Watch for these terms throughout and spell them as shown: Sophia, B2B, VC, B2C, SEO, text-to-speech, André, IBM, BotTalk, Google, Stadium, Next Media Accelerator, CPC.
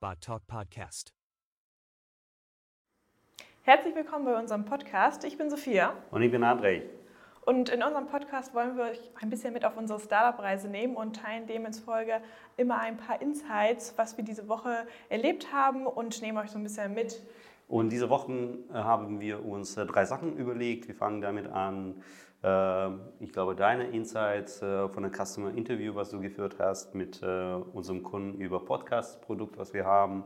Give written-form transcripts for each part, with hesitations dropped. BotTalk Podcast. Herzlich willkommen bei unserem Podcast. Ich bin Sophia. Und ich bin André. Und in unserem Podcast wollen wir euch ein bisschen mit auf unsere Startup-Reise nehmen und teilen demzufolge immer ein paar Insights, was wir diese Woche erlebt haben, und nehmen euch so ein bisschen mit. Und diese Woche haben wir uns drei Sachen überlegt. Wir fangen damit an. Ich glaube, deine Insights von einem Customer Interview, was du geführt hast mit unserem Kunden über Podcast-Produkt, was wir haben.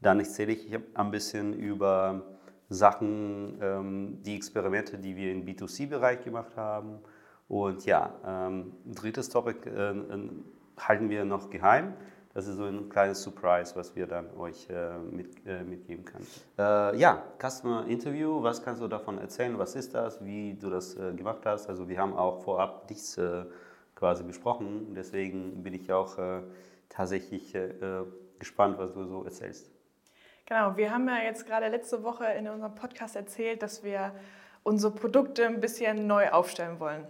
Dann erzähle ich ein bisschen über Sachen, die Experimente, die wir im B2C-Bereich gemacht haben. Und ja, drittes Topic halten wir noch geheim. Das ist so ein kleines Surprise, was wir dann euch mitgeben können. Customer Interview, was kannst du davon erzählen? Was ist das? Wie du das gemacht hast? Also wir haben auch vorab dich quasi besprochen. Deswegen bin ich auch tatsächlich gespannt, was du so erzählst. Genau, wir haben ja jetzt gerade letzte Woche in unserem Podcast erzählt, dass wir unsere Produkte ein bisschen neu aufstellen wollen.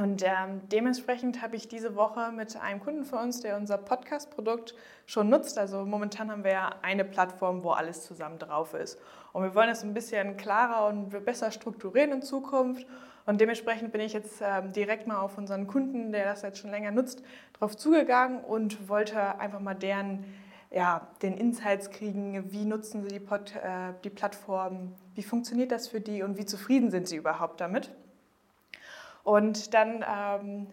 Und dementsprechend habe ich diese Woche mit einem Kunden von uns, der unser Podcast-Produkt schon nutzt. Also momentan haben wir ja eine Plattform, wo alles zusammen drauf ist. Und wir wollen das ein bisschen klarer und besser strukturieren in Zukunft. Und dementsprechend bin ich jetzt direkt mal auf unseren Kunden, der das jetzt schon länger nutzt, drauf zugegangen und wollte einfach mal den Insights kriegen, wie nutzen sie die Plattform, wie funktioniert das für die und wie zufrieden sind sie überhaupt damit. Und dann,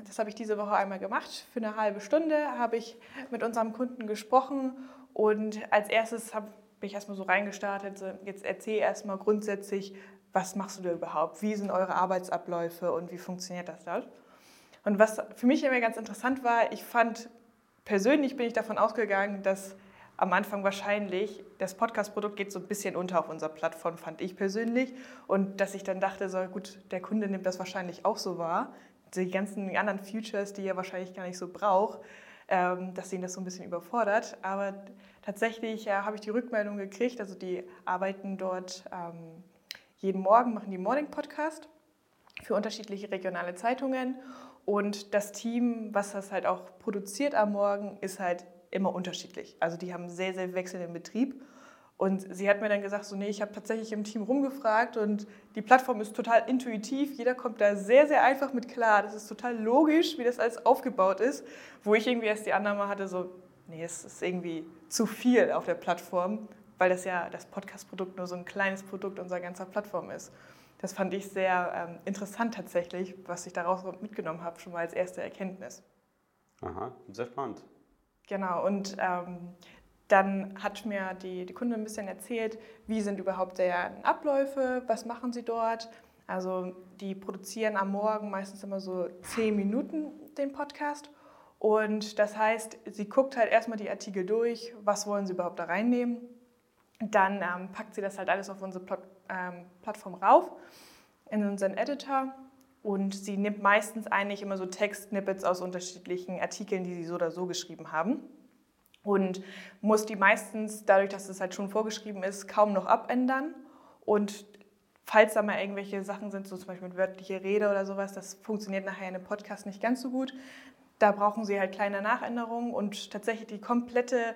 das habe ich diese Woche einmal gemacht, für eine halbe Stunde habe ich mit unserem Kunden gesprochen, und als erstes bin ich erstmal so reingestartet, so, jetzt erzähl erstmal grundsätzlich, was machst du da überhaupt, wie sind eure Arbeitsabläufe und wie funktioniert das dort? Und was für mich immer ganz interessant war, persönlich bin ich davon ausgegangen, dass am Anfang wahrscheinlich das Podcast-Produkt geht so ein bisschen unter auf unserer Plattform, fand ich persönlich. Und dass ich dann dachte, so gut, der Kunde nimmt das wahrscheinlich auch so wahr. Die ganzen anderen Features, die er wahrscheinlich gar nicht so braucht, dass ihn das so ein bisschen überfordert. Aber tatsächlich habe ich die Rückmeldung gekriegt, also die arbeiten dort jeden Morgen, machen die Morning-Podcast für unterschiedliche regionale Zeitungen. Und das Team, was das halt auch produziert am Morgen, ist halt immer unterschiedlich. Also die haben sehr, sehr wechselnden Betrieb. Und sie hat mir dann gesagt, ich habe tatsächlich im Team rumgefragt und die Plattform ist total intuitiv. Jeder kommt da sehr, sehr einfach mit klar. Das ist total logisch, wie das alles aufgebaut ist. Wo ich irgendwie erst die Annahme hatte, es ist irgendwie zu viel auf der Plattform, weil das ja das Podcast-Produkt nur so ein kleines Produkt unserer ganzen Plattform ist. Das fand ich sehr interessant tatsächlich, was ich daraus mitgenommen habe, schon mal als erste Erkenntnis. Aha, sehr spannend. Genau, und dann hat mir die Kundin ein bisschen erzählt, wie sind überhaupt deren Abläufe, was machen sie dort. Also die produzieren am Morgen meistens immer so 10 Minuten den Podcast. Und das heißt, sie guckt halt erstmal die Artikel durch, was wollen sie überhaupt da reinnehmen. Dann packt sie das halt alles auf unsere Plattform rauf, in unseren Editor, und sie nimmt meistens eigentlich immer so Text-Snippets aus unterschiedlichen Artikeln, die sie so oder so geschrieben haben, und muss die meistens, dadurch, dass es halt schon vorgeschrieben ist, kaum noch abändern. Und falls da mal irgendwelche Sachen sind, so zum Beispiel mit wörtlicher Rede oder sowas, das funktioniert nachher in einem Podcast nicht ganz so gut, da brauchen sie halt kleine Nachänderungen, und tatsächlich die komplette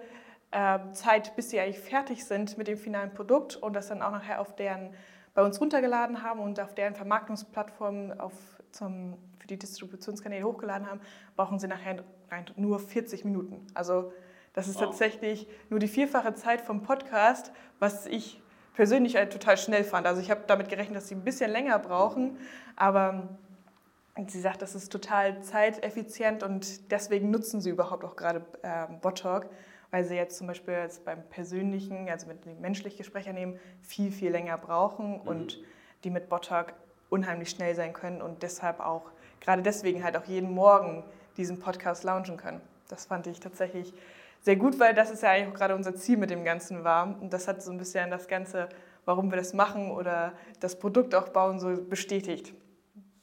Zeit, bis sie eigentlich fertig sind mit dem finalen Produkt und das dann auch nachher bei uns runtergeladen haben und auf deren Vermarktungsplattformen für die Distributionskanäle hochgeladen haben, brauchen sie nachher nur 40 Minuten. Also das ist tatsächlich nur die vierfache Zeit vom Podcast, was ich persönlich halt total schnell fand. Also ich habe damit gerechnet, dass sie ein bisschen länger brauchen, aber sie sagt, das ist total zeiteffizient, und deswegen nutzen sie überhaupt auch gerade BotTalk, weil sie jetzt zum Beispiel jetzt beim persönlichen, also mit den menschlichen Gesprächen nehmen, viel, viel länger brauchen und die mit BotTalk unheimlich schnell sein können und deshalb auch, gerade deswegen halt auch jeden Morgen diesen Podcast launchen können. Das fand ich tatsächlich sehr gut, weil das ist ja eigentlich auch gerade unser Ziel mit dem Ganzen war, und das hat so ein bisschen das Ganze, warum wir das machen oder das Produkt auch bauen, so bestätigt.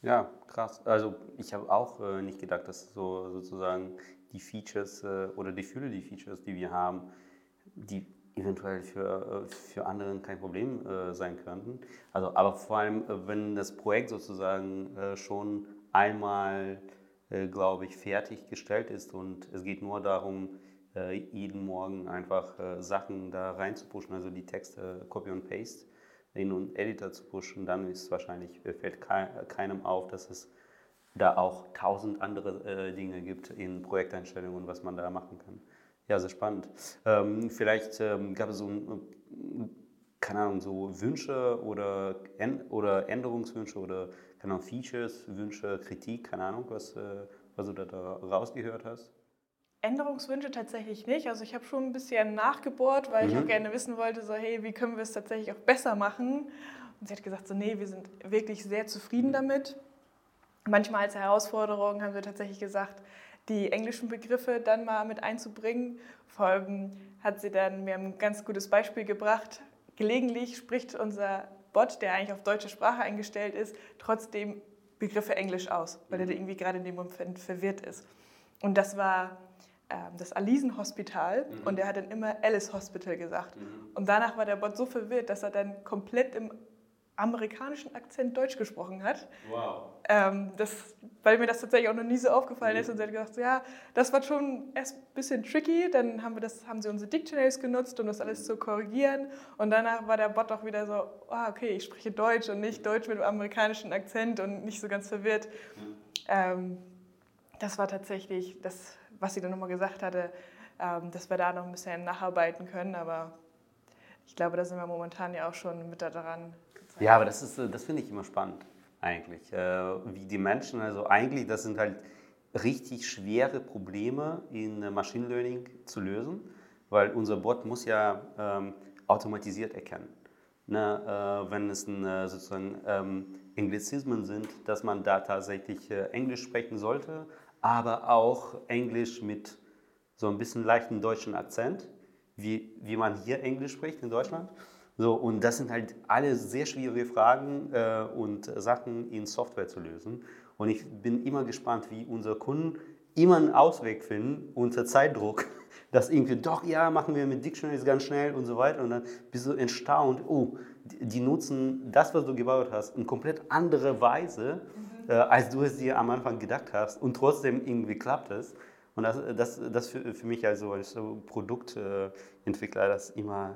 Ja, krass. Also ich habe auch nicht gedacht, dass so sozusagen die Features oder die Features, die wir haben, die eventuell für anderen kein Problem sein könnten. Also, aber vor allem, wenn das Projekt sozusagen schon einmal, glaube ich, fertiggestellt ist und es geht nur darum, jeden Morgen einfach Sachen da rein zu pushen, also die Texte Copy und Paste in einen Editor zu pushen, dann ist wahrscheinlich, fällt keinem auf, dass es da auch 1000 andere Dinge gibt in Projekteinstellungen, was man da machen kann. Ja, sehr spannend. Vielleicht gab es so keine Ahnung, so Wünsche oder Änderungswünsche oder keine Ahnung, Features, Wünsche, Kritik, keine Ahnung, was du da rausgehört hast? Änderungswünsche tatsächlich nicht. Also ich habe schon ein bisschen nachgebohrt, weil ich auch gerne wissen wollte, so hey, wie können wir es tatsächlich auch besser machen? Und sie hat gesagt, so nee, wir sind wirklich sehr zufrieden damit. Manchmal als Herausforderung haben wir tatsächlich gesagt, die englischen Begriffe dann mal mit einzubringen. Vor allem hat sie dann mir ein ganz gutes Beispiel gebracht. Gelegentlich spricht unser Bot, der eigentlich auf deutsche Sprache eingestellt ist, trotzdem Begriffe Englisch aus, weil er irgendwie gerade in dem Moment verwirrt ist. Und das war das Alisen-Hospital und er hat dann immer Alice-Hospital gesagt. Und danach war der Bot so verwirrt, dass er dann komplett im amerikanischen Akzent Deutsch gesprochen hat. Wow. Weil mir das tatsächlich auch noch nie so aufgefallen ist. Und sie hat gesagt, ja, das war schon erst ein bisschen tricky. Dann haben sie unsere Dictionaries genutzt, um das alles zu korrigieren. Und danach war der Bot auch wieder so, okay, ich spreche Deutsch und nicht Deutsch mit einem amerikanischen Akzent und nicht so ganz verwirrt. Das war tatsächlich das, was sie dann nochmal gesagt hatte, dass wir da noch ein bisschen nacharbeiten können. Aber ich glaube, da sind wir momentan ja auch schon mit daran. Ja, aber das finde ich immer spannend eigentlich, wie die Menschen, also eigentlich, das sind halt richtig schwere Probleme in Machine Learning zu lösen, weil unser Bot muss ja automatisiert erkennen, ne? Wenn es sozusagen Englizismen sind, dass man da tatsächlich Englisch sprechen sollte, aber auch Englisch mit so ein bisschen leichten deutschen Akzent, wie man hier Englisch spricht in Deutschland. So, und das sind halt alle sehr schwierige Fragen und Sachen in Software zu lösen. Und ich bin immer gespannt, wie unsere Kunden immer einen Ausweg finden unter Zeitdruck. Dass irgendwie, doch, ja, machen wir mit Dictionaries ganz schnell und so weiter. Und dann bist du erstaunt, oh, die nutzen das, was du gebaut hast, in komplett andere Weise, als du es dir am Anfang gedacht hast. Und trotzdem irgendwie klappt es. Und das für mich also als Produktentwickler,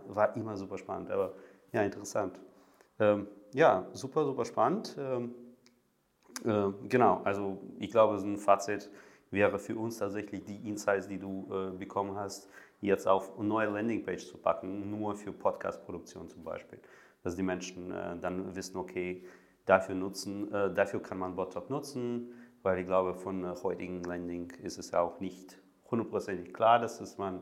war immer super spannend, aber ja, interessant. Ja, super, super spannend. Genau, also ich glaube, so ein Fazit wäre für uns tatsächlich die Insights, die du bekommen hast, jetzt auf eine neue Landingpage zu packen, nur für Podcast-Produktion zum Beispiel. Dass die Menschen dann wissen, okay, dafür kann man BotTalk nutzen. Weil ich glaube, von heutigen Landing ist es ja auch nicht hundertprozentig klar, dass man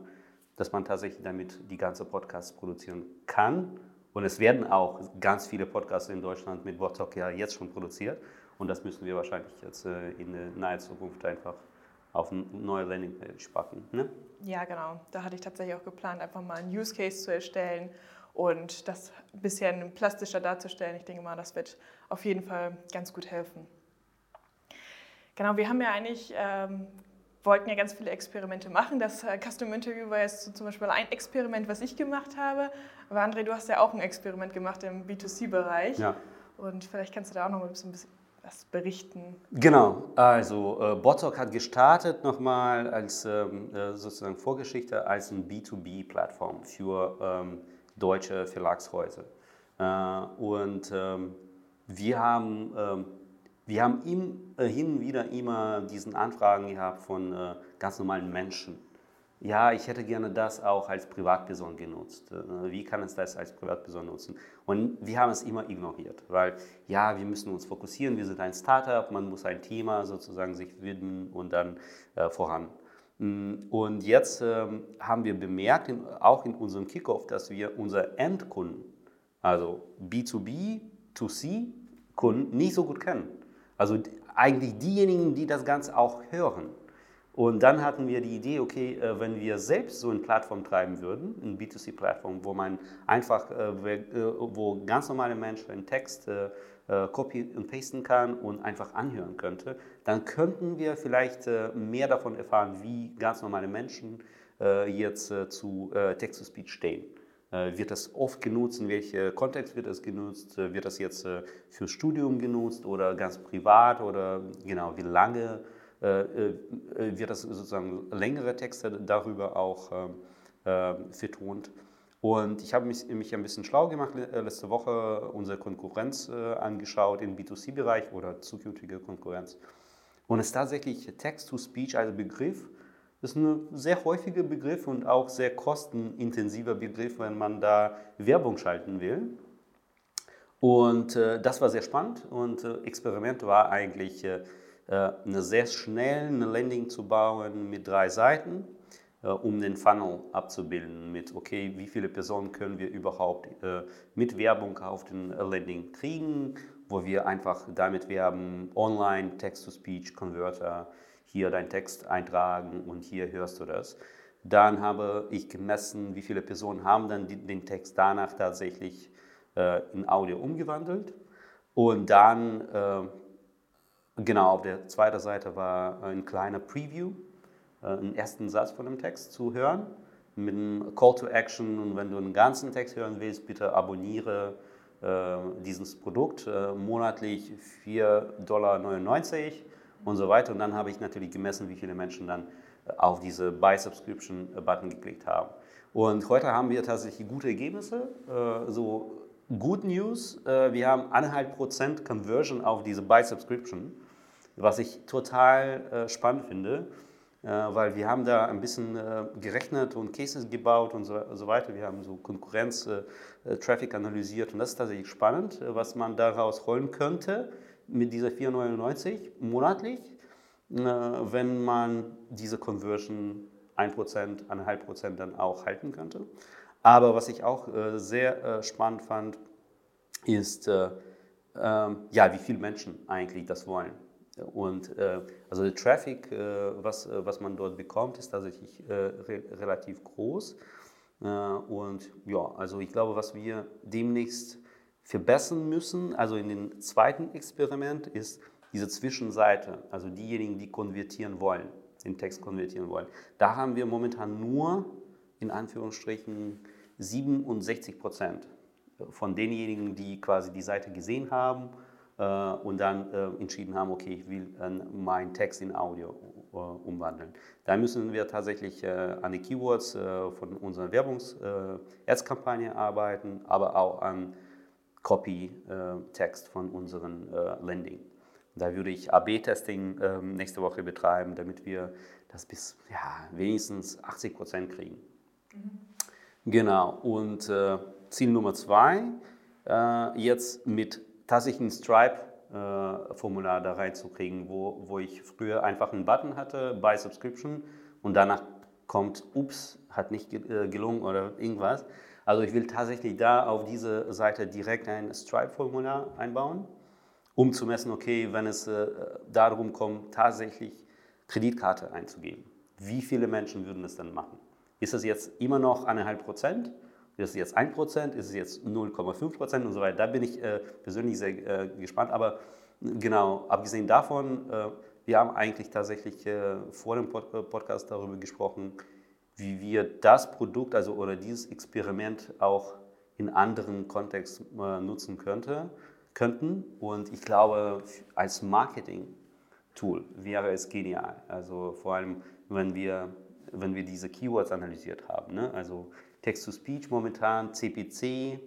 tatsächlich damit die ganze Podcasts produzieren kann. Und es werden auch ganz viele Podcasts in Deutschland mit BotTalk ja jetzt schon produziert. Und das müssen wir wahrscheinlich jetzt in der nahen Zukunft einfach auf eine neue Landingpage packen. Ne? Ja, genau. Da hatte ich tatsächlich auch geplant, einfach mal einen Use Case zu erstellen und das ein bisschen plastischer darzustellen. Ich denke mal, das wird auf jeden Fall ganz gut helfen. Genau, wir haben ja eigentlich, wollten ja ganz viele Experimente machen. Das Custom Interview war jetzt so zum Beispiel ein Experiment, was ich gemacht habe. Aber André, du hast ja auch ein Experiment gemacht im B2C-Bereich. Ja. Und vielleicht kannst du da auch noch mal ein bisschen was berichten. Genau, also BotTalk hat gestartet nochmal als sozusagen Vorgeschichte als eine B2B-Plattform für deutsche Verlagshäuser. Wir haben hin und wieder immer diesen Anfragen gehabt von ganz normalen Menschen. Ja, ich hätte gerne das auch als Privatperson genutzt. Wie kann ich das als Privatperson nutzen? Und wir haben es immer ignoriert, weil ja, wir müssen uns fokussieren, wir sind ein Startup, man muss ein Thema sozusagen sich widmen und dann voran. Und jetzt haben wir bemerkt, auch in unserem Kickoff, dass wir unsere Endkunden, also B2B, 2C-Kunden, nicht so gut kennen. Also eigentlich diejenigen, die das Ganze auch hören. Und dann hatten wir die Idee, okay, wenn wir selbst so eine Plattform treiben würden, eine B2C-Plattform, wo ganz normale Menschen einen Text copy und pasten kann und einfach anhören könnte, dann könnten wir vielleicht mehr davon erfahren, wie ganz normale Menschen jetzt zu Text-to-Speech stehen. Wird das oft genutzt? In welchem Kontext wird das genutzt? Wird das jetzt fürs Studium genutzt oder ganz privat? Oder genau, wie lange wird das sozusagen längere Texte darüber auch vertont. Und ich habe mich ein bisschen schlau gemacht letzte Woche, unsere Konkurrenz angeschaut im B2C-Bereich oder zukünftige Konkurrenz. Und es ist tatsächlich Text-to-Speech als Begriff, ist ein sehr häufiger Begriff und auch sehr kostenintensiver Begriff, wenn man da Werbung schalten will. Und das war sehr spannend und Experiment war eigentlich eine sehr schnelle Landing zu bauen mit 3 Seiten, um den Funnel abzubilden mit, okay, wie viele Personen können wir überhaupt mit Werbung auf den Landing kriegen, wo wir einfach damit werben, online, Text-to-Speech-Converter, hier deinen Text eintragen und hier hörst du das. Dann habe ich gemessen, wie viele Personen haben dann den Text danach tatsächlich in Audio umgewandelt. Und dann, genau, auf der zweiten Seite war ein kleiner Preview, einen ersten Satz von dem Text zu hören, mit einem Call to Action. Und wenn du einen ganzen Text hören willst, bitte abonniere dieses Produkt, monatlich $4,99 und so weiter. Und dann habe ich natürlich gemessen, wie viele Menschen dann auf diese Buy-Subscription-Button geklickt haben. Und heute haben wir tatsächlich gute Ergebnisse, so Good News, wir haben 1,5% Conversion auf diese Buy-Subscription, was ich total spannend finde, weil wir haben da ein bisschen gerechnet und Cases gebaut und so weiter. Wir haben so Konkurrenz, Traffic analysiert und das ist tatsächlich spannend, was man daraus holen könnte mit dieser 4,99 monatlich, wenn man diese Conversion 1%, 1,5% dann auch halten könnte. Aber was ich auch sehr spannend fand, ist, ja, wie viele Menschen eigentlich das wollen. Und also der Traffic, was man dort bekommt, ist tatsächlich relativ groß. Und ja, also ich glaube, was wir demnächst verbessern müssen, also in dem zweiten Experiment, ist diese Zwischenseite, also diejenigen, die konvertieren wollen, den Text konvertieren wollen. Da haben wir momentan nur, in Anführungsstrichen, 67% von denjenigen, die quasi die Seite gesehen haben und dann entschieden haben, okay, ich will meinen Text in Audio umwandeln. Da müssen wir tatsächlich an die Keywords von unserer Werbungs-Ads-Kampagne arbeiten, aber auch an Copy-Text von unseren Landing. Da würde ich AB-Testing nächste Woche betreiben, damit wir das bis wenigstens 80% kriegen. Mhm. Genau, und Ziel Nummer 2, jetzt mit tatsächlich ein Stripe-Formular da reinzukriegen, wo ich früher einfach einen Button hatte, Buy Subscription, und danach kommt, ups, hat nicht gelungen oder irgendwas. Also ich will tatsächlich da auf diese Seite direkt ein Stripe-Formular einbauen, um zu messen, okay, wenn es darum kommt, tatsächlich Kreditkarte einzugeben. Wie viele Menschen würden das dann machen? Ist es jetzt immer noch 1,5%? Ist es jetzt 1%? Ist es jetzt 0,5% und so weiter? Da bin ich persönlich sehr gespannt. Aber genau, abgesehen davon, wir haben eigentlich tatsächlich vor dem Podcast darüber gesprochen, wie wir das Produkt oder dieses Experiment auch in anderen Kontext nutzen könnten. Und ich glaube, als Marketing-Tool wäre es genial. Also vor allem, wenn wir diese Keywords analysiert haben, ne? Also Text-to-Speech momentan, CPC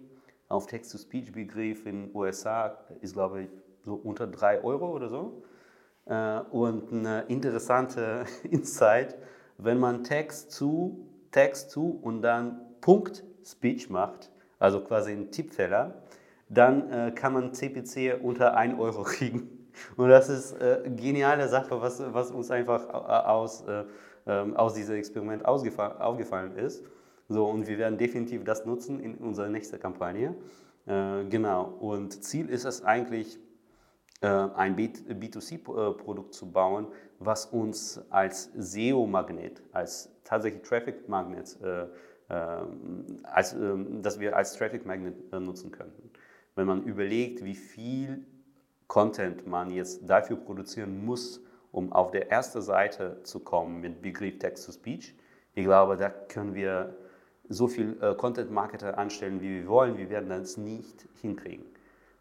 auf Text-to-Speech-Begriff in den USA ist, glaube ich, so unter €3 oder so. Und eine interessante Insight, wenn man Text zu und dann Punkt Speech macht, also quasi einen Tippfehler, dann kann man CPC unter €1 kriegen. Und das ist eine geniale Sache, was uns einfach aus diesem Experiment aufgefallen ist. So, und wir werden definitiv das nutzen in unserer nächsten Kampagne. Genau, und Ziel ist es eigentlich, ein B2C-Produkt zu bauen, was uns als SEO-Magnet, als tatsächlich Traffic-Magnet, dass wir als Traffic-Magnet nutzen könnten. Wenn man überlegt, wie viel Content man jetzt dafür produzieren muss, um auf der ersten Seite zu kommen mit Begriff Text-to-Speech, ich glaube, da können wir so viel Content-Marketer anstellen, wie wir wollen. Wir werden das nicht hinkriegen.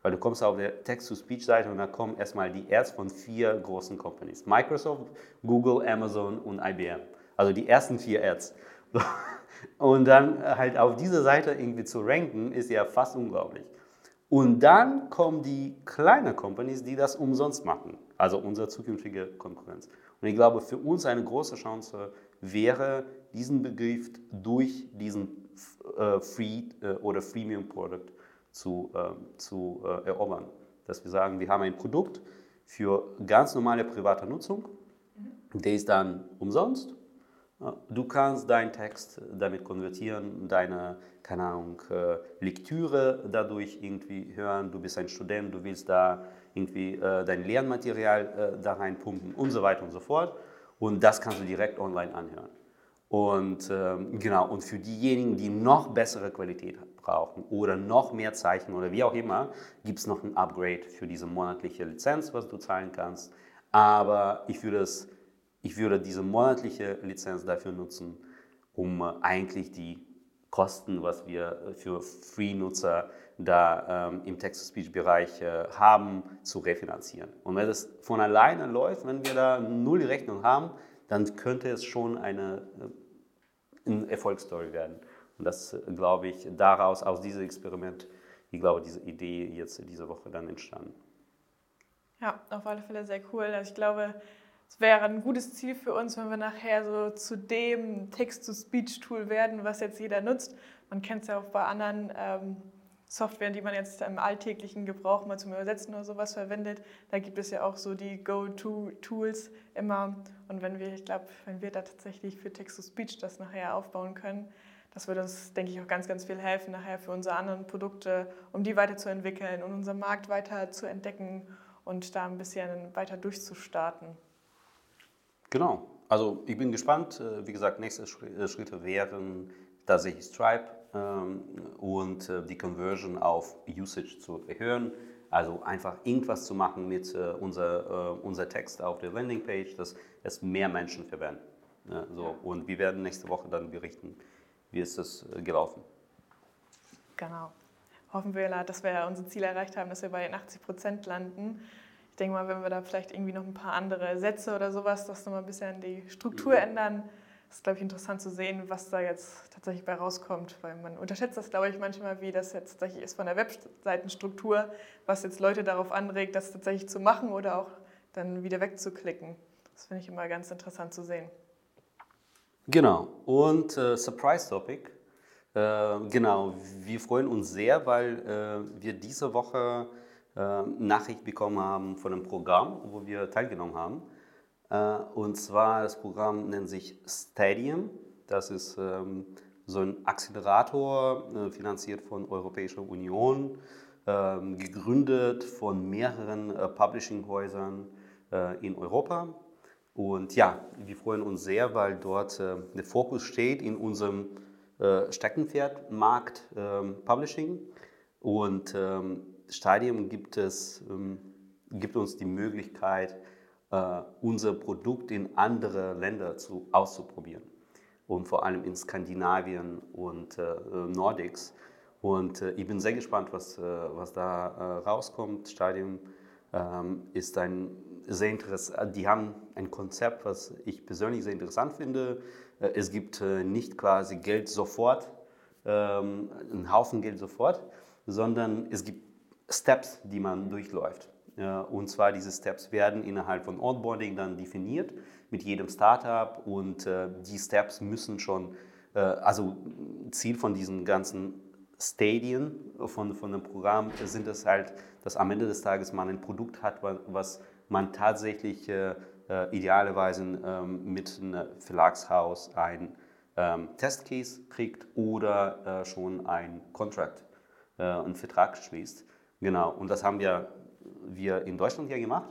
Weil du kommst auf der Text-to-Speech-Seite und da kommen erstmal die Ads von 4 großen Companies. Microsoft, Google, Amazon und IBM. Also die ersten 4 Ads. Und dann halt auf dieser Seite irgendwie zu ranken, ist ja fast unglaublich. Und dann kommen die kleinen Companies, die das umsonst machen. Also unsere zukünftige Konkurrenz. Und ich glaube, für uns eine große Chance wäre, diesen Begriff durch diesen Free- oder Freemium-Produkt zu erobern. Dass wir sagen, wir haben ein Produkt für ganz normale private Nutzung, der ist dann umsonst. Du kannst deinen Text damit konvertieren, deine, keine Ahnung, Lektüre dadurch irgendwie hören, du bist ein Student, du willst da irgendwie dein Lernmaterial da reinpumpen und so weiter und so fort. Und das kannst du direkt online anhören. Und genau, und für diejenigen, die noch bessere Qualität brauchen oder noch mehr Zeichen oder wie auch immer, gibt es noch ein Upgrade für diese monatliche Lizenz, was du zahlen kannst. Aber ich würde diese monatliche Lizenz dafür nutzen, um eigentlich die Kosten, was wir für Free-Nutzer da im Text-to-Speech-Bereich haben, zu refinanzieren. Und wenn das von alleine läuft, wenn wir da 0 Rechnung haben, dann könnte es schon eine Erfolgsstory werden. Und das, glaube ich, daraus, aus diesem Experiment, ich glaube, diese Idee jetzt diese Woche dann entstanden. Ja, auf alle Fälle sehr cool. Also ich glaube, es wäre ein gutes Ziel für uns, wenn wir nachher so zu dem Text-to-Speech-Tool werden, was jetzt jeder nutzt. Man kennt es ja auch bei anderen Softwaren, die man jetzt im alltäglichen Gebrauch mal zum Übersetzen oder sowas verwendet. Da gibt es ja auch so die Go-To-Tools immer. Und wenn wir da tatsächlich für Text-to-Speech das nachher aufbauen können, das würde uns, denke ich, auch ganz, ganz viel helfen nachher für unsere anderen Produkte, um die weiterzuentwickeln und unseren Markt weiter zu entdecken und da ein bisschen weiter durchzustarten. Genau. Also ich bin gespannt. Wie gesagt, nächste Schritte wären tatsächlich Stripe und die Conversion auf Usage zu erhöhen. Also einfach irgendwas zu machen mit unser Text auf der Landingpage, dass es mehr Menschen verwenden. So. Und wir werden nächste Woche dann berichten, wie ist das gelaufen? Genau. Hoffen wir, dass wir unser Ziel erreicht haben, dass wir bei den 80% landen. Ich denke mal, wenn wir da vielleicht irgendwie noch ein paar andere Sätze oder sowas, das nochmal ein bisschen die Struktur ändern, ist, glaube ich, interessant zu sehen, was da jetzt tatsächlich bei rauskommt. Weil man unterschätzt das, glaube ich, manchmal, wie das jetzt tatsächlich ist von der Webseitenstruktur, was jetzt Leute darauf anregt, das tatsächlich zu machen oder auch dann wieder wegzuklicken. Das finde ich immer ganz interessant zu sehen. Genau. Und Surprise Topic. Genau, wir freuen uns sehr, weil wir diese Woche Nachricht bekommen haben von einem Programm, wo wir teilgenommen haben. Und zwar, das Programm nennt sich Stadium. Das ist so ein Accelerator, finanziert von der Europäischen Union, gegründet von mehreren Publishing-Häusern in Europa. Und ja, wir freuen uns sehr, weil dort der Fokus steht in unserem Steckenpferd Markt Publishing. Und Stadium gibt uns die Möglichkeit, unser Produkt in andere Länder auszuprobieren. Und vor allem in Skandinavien und Nordics. Und ich bin sehr gespannt, was da rauskommt. Stadium ist ein sehr interessant, die haben ein Konzept, was ich persönlich sehr interessant finde. Es gibt nicht quasi Geld sofort, einen Haufen Geld sofort, sondern es gibt Steps, die man durchläuft. Und zwar diese Steps werden innerhalb von Onboarding dann definiert mit jedem Startup und die Steps müssen schon, also Ziel von diesen ganzen Stadien von dem Programm sind es halt, dass am Ende des Tages man ein Produkt hat, was man tatsächlich idealerweise mit einem Verlagshaus ein Testcase kriegt oder schon einen Contract, einen Vertrag schließt. Genau, und das haben wir in Deutschland ja gemacht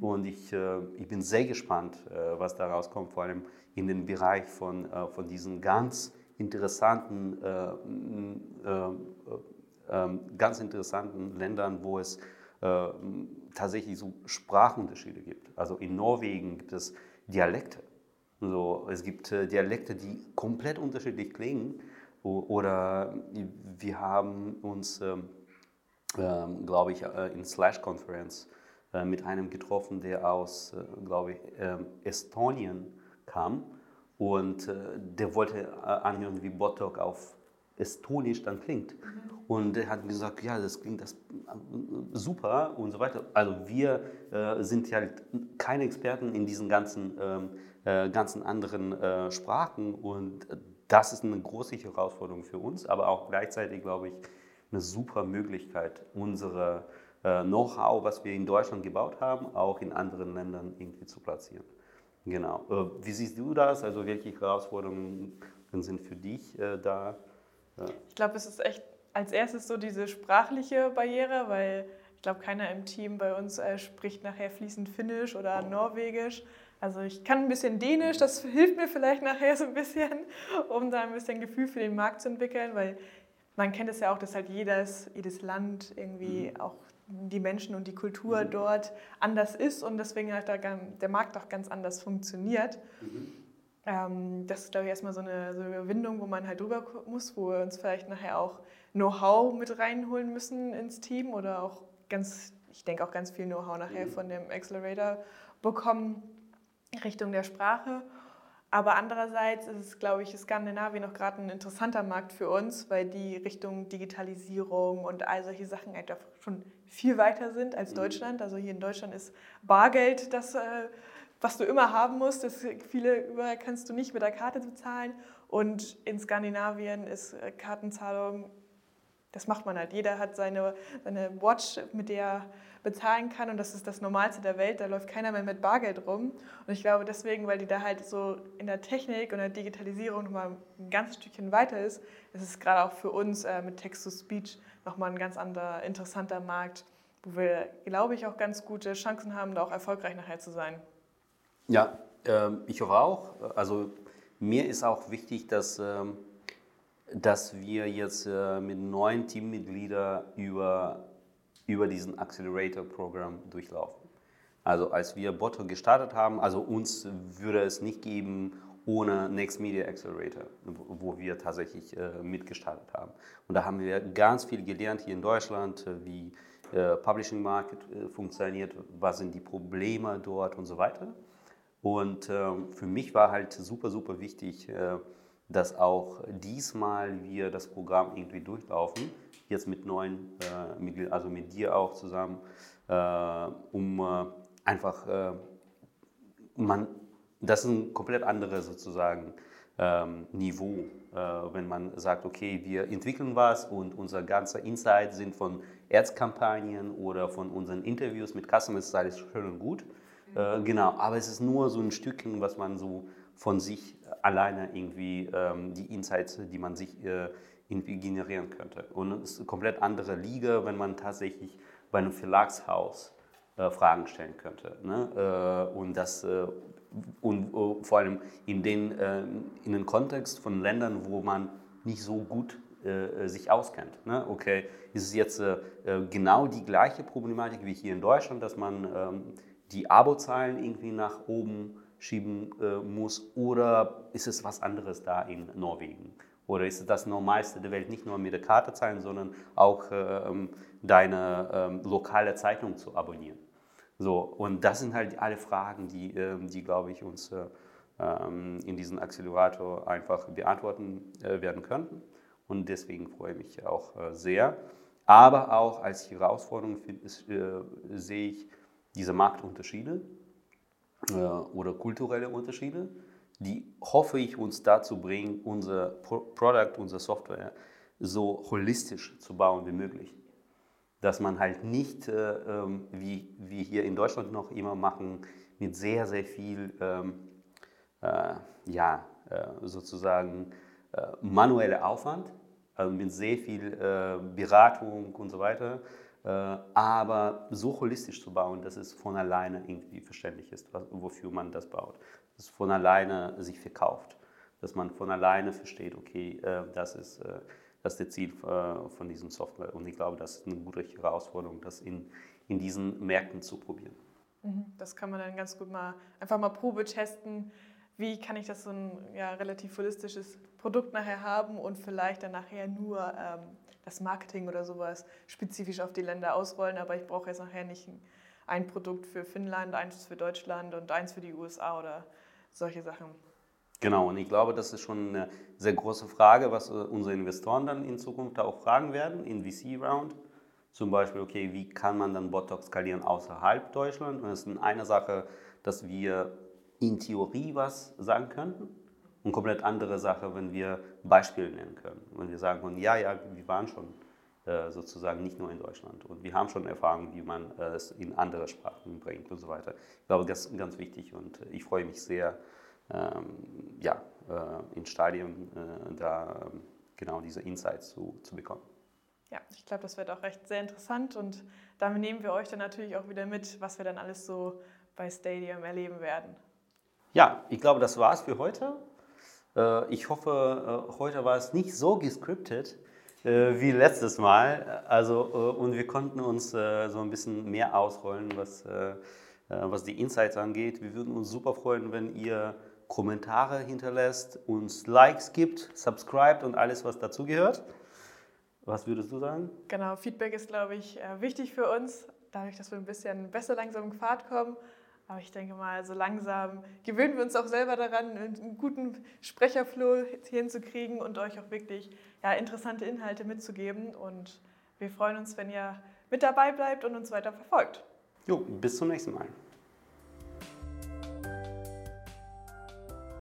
und ich bin sehr gespannt, was da rauskommt, vor allem in den Bereich von diesen ganz interessanten Ländern, wo es tatsächlich so Sprachunterschiede gibt. Also in Norwegen gibt es Dialekte. Also es gibt Dialekte, die komplett unterschiedlich klingen. Oder wir haben uns glaube ich, in Slash-Konferenz mit einem getroffen, der aus, glaube ich, Estonien kam. Und der wollte anhören, wie BotTalk auf Estonisch dann klingt. Mhm. Und er hat gesagt, ja, das klingt das super und so weiter. Also wir sind halt keine Experten in diesen ganzen anderen Sprachen. Und das ist eine große Herausforderung für uns, aber auch gleichzeitig, glaube ich, eine super Möglichkeit, unsere Know-how, was wir in Deutschland gebaut haben, auch in anderen Ländern irgendwie zu platzieren. Genau. Wie siehst du das? Also welche Herausforderungen sind für dich da? Ich glaube, es ist echt als erstes so diese sprachliche Barriere, weil ich glaube, keiner im Team bei uns spricht nachher fließend Finnisch oder Norwegisch. Also ich kann ein bisschen Dänisch, das hilft mir vielleicht nachher so ein bisschen, um da ein bisschen Gefühl für den Markt zu entwickeln, weil man kennt es ja auch, dass halt jedes Land irgendwie auch die Menschen und die Kultur dort anders ist und deswegen halt der Markt auch ganz anders funktioniert. Mhm. Das ist, glaube ich, erstmal so eine Überwindung, wo man halt drüber muss, wo wir uns vielleicht nachher auch Know-how mit reinholen müssen ins Team oder auch ich denke auch ganz viel Know-how nachher von dem Accelerator bekommen Richtung der Sprache. Aber andererseits ist es, glaube ich, Skandinavien noch gerade ein interessanter Markt für uns, weil die Richtung Digitalisierung und all solche Sachen einfach schon viel weiter sind als Deutschland. Also hier in Deutschland ist Bargeld das, was du immer haben musst. Viele überall kannst du nicht mit der Karte bezahlen. Und in Skandinavien ist Kartenzahlung, das macht man halt. Jeder hat seine Watch, mit der er bezahlen kann und das ist das Normalste der Welt, da läuft keiner mehr mit Bargeld rum. Und ich glaube deswegen, weil die da halt so in der Technik und der Digitalisierung nochmal ein ganzes Stückchen weiter ist, ist es gerade auch für uns mit Text-to-Speech nochmal ein ganz anderer, interessanter Markt, wo wir, glaube ich, auch ganz gute Chancen haben, da auch erfolgreich nachher zu sein. Ja, ich hoffe auch. Also mir ist auch wichtig, dass wir jetzt mit neuen Teammitgliedern über diesen Accelerator-Programm durchlaufen. Also als wir BotTalk gestartet haben, also uns würde es nicht geben ohne Next Media Accelerator, wo wir tatsächlich mitgestartet haben. Und da haben wir ganz viel gelernt hier in Deutschland, wie Publishing Market funktioniert, was sind die Probleme dort und so weiter. Und für mich war halt super, super wichtig, dass auch diesmal wir das Programm irgendwie durchlaufen, jetzt mit neuen, also mit dir auch zusammen, das ist ein komplett anderes sozusagen Niveau, wenn man sagt, okay, wir entwickeln was und unser ganzer Insight sind von Ads-Kampagnen oder von unseren Interviews mit Customers, ist alles schön und gut, genau, aber es ist nur so ein Stückchen, was man so von sich alleine irgendwie die Insights, die man sich irgendwie generieren könnte. Und es ist eine komplett andere Liga, wenn man tatsächlich bei einem Verlagshaus Fragen stellen könnte. Ne? Und vor allem in den Kontext von Ländern, wo man nicht so gut sich auskennt. Ne? Okay, ist es jetzt genau die gleiche Problematik wie hier in Deutschland, dass man die Abozahlen irgendwie nach oben schieben muss, oder ist es was anderes da in Norwegen? Oder ist es das Normalste der Welt, nicht nur mit der Karte zahlen, sondern auch deine lokale Zeitung zu abonnieren? So, und das sind halt alle Fragen, die glaube ich, uns in diesem Accelerator einfach beantworten werden könnten. Und deswegen freue ich mich auch sehr. Aber auch als Herausforderung sehe ich diese Marktunterschiede oder kulturelle Unterschiede, die, hoffe ich, uns dazu bringen, unser Produkt, unsere Software so holistisch zu bauen wie möglich. Dass man halt nicht, wie wir hier in Deutschland noch immer machen, mit sehr, sehr viel sozusagen manueller Aufwand, also mit sehr viel Beratung und so weiter, aber so holistisch zu bauen, dass es von alleine irgendwie verständlich ist, wofür man das baut. Dass es von alleine sich verkauft, dass man von alleine versteht, okay, das ist das Ziel von diesem Software. Und ich glaube, das ist eine gute Herausforderung, das in diesen Märkten zu probieren. Das kann man dann ganz gut mal einfach mal Probe testen, wie kann ich das so ein relativ holistisches Produkt nachher haben und vielleicht dann nachher nur das Marketing oder sowas spezifisch auf die Länder ausrollen, aber ich brauche jetzt nachher nicht ein Produkt für Finnland, eins für Deutschland und eins für die USA oder solche Sachen. Genau, und ich glaube, das ist schon eine sehr große Frage, was unsere Investoren dann in Zukunft auch fragen werden, in VC-Round. Zum Beispiel, okay, wie kann man dann BotTalk skalieren außerhalb Deutschland? Und es ist eine Sache, dass wir in Theorie was sagen könnten und komplett andere Sache, wenn wir Beispiele nennen können. Wenn wir sagen können, ja, wir waren schon sozusagen nicht nur in Deutschland und wir haben schon Erfahrungen, wie man es in andere Sprachen bringt und so weiter. Ich glaube, das ist ganz wichtig und ich freue mich sehr, in Stadium da genau diese Insights zu bekommen. Ja, ich glaube, das wird auch recht sehr interessant und damit nehmen wir euch dann natürlich auch wieder mit, was wir dann alles so bei Stadium erleben werden. Ja, ich glaube, das war's für heute. Ich hoffe, heute war es nicht so gescriptet wie letztes Mal. Also, und wir konnten uns so ein bisschen mehr ausrollen, was die Insights angeht. Wir würden uns super freuen, wenn ihr Kommentare hinterlässt, uns Likes gibt, subscribt und alles, was dazugehört. Was würdest du sagen? Genau, Feedback ist, glaube ich, wichtig für uns, dadurch, dass wir ein bisschen besser langsam in Fahrt kommen. Aber ich denke mal, so langsam gewöhnen wir uns auch selber daran, einen guten Sprecherflow hinzukriegen und euch auch wirklich interessante Inhalte mitzugeben. Und wir freuen uns, wenn ihr mit dabei bleibt und uns weiter verfolgt. Jo, bis zum nächsten Mal.